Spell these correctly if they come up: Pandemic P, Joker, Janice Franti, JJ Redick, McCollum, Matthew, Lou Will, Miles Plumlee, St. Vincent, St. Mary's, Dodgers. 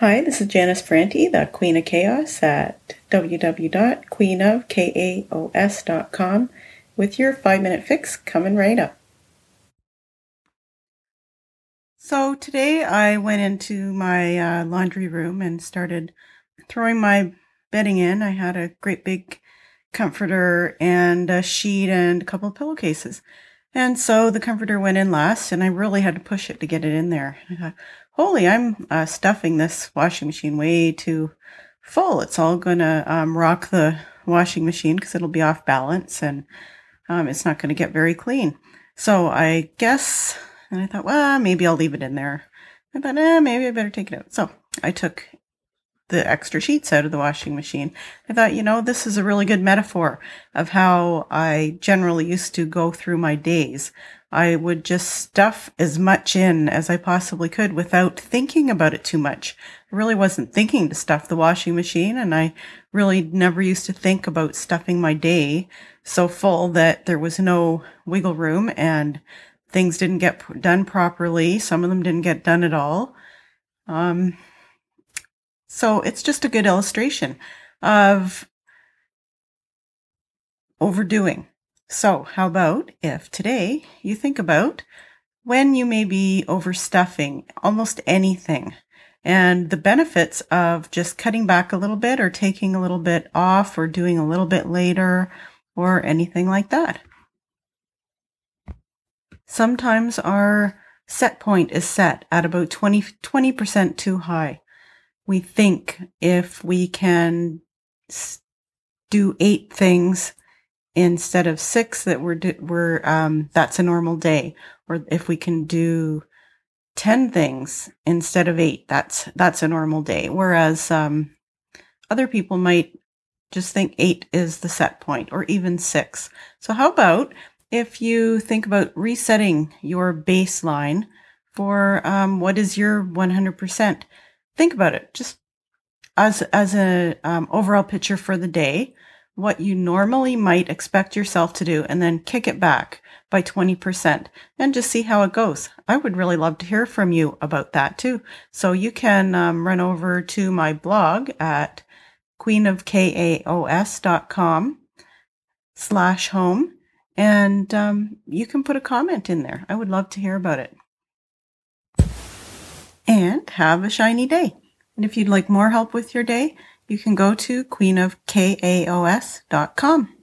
Hi, this is Janice Franti, the Queen of Chaos at www.queenofkaos.com with your 5-minute fix coming right up. So today I went into my laundry room and started throwing my bedding in. I had a great big comforter and a sheet and a couple of pillowcases. And so the comforter went in last, and I really had to push it to get it in there. I thought, holy, I'm stuffing this washing machine way too full. It's all going to rock the washing machine because it'll be off balance, and it's not going to get very clean. So I guess, and I thought, well, maybe I'll leave it in there. I thought, maybe I better take it out. So I took the extra sheets out of the washing machine. I thought, this is a really good metaphor of how I generally used to go through my days. I would just stuff as much in as I possibly could without thinking about it too much. I really wasn't thinking to stuff the washing machine, and I really never used to think about stuffing my day so full that there was no wiggle room and things didn't get done properly. Some of them didn't get done at all. So it's just a good illustration of overdoing. So how about if today you think about when you may be overstuffing almost anything and the benefits of just cutting back a little bit or taking a little bit off or doing a little bit later or anything like that. Sometimes our set point is set at about 20% too high. We think if we can do 8 things instead of 6 that that's a normal day, or if we can do 10 things instead of 8, that's a normal day. Whereas other people might just think 8 is the set point, or even 6. So how about if you think about resetting your baseline for what is your 100%? Think about it, just as an overall picture for the day, what you normally might expect yourself to do, and then kick it back by 20% and just see how it goes. I would really love to hear from you about that too. So you can run over to my blog at queenofkaos.com/home, and you can put a comment in there. I would love to hear about it. And have a shiny day. And if you'd like more help with your day, you can go to queenofkaos.com.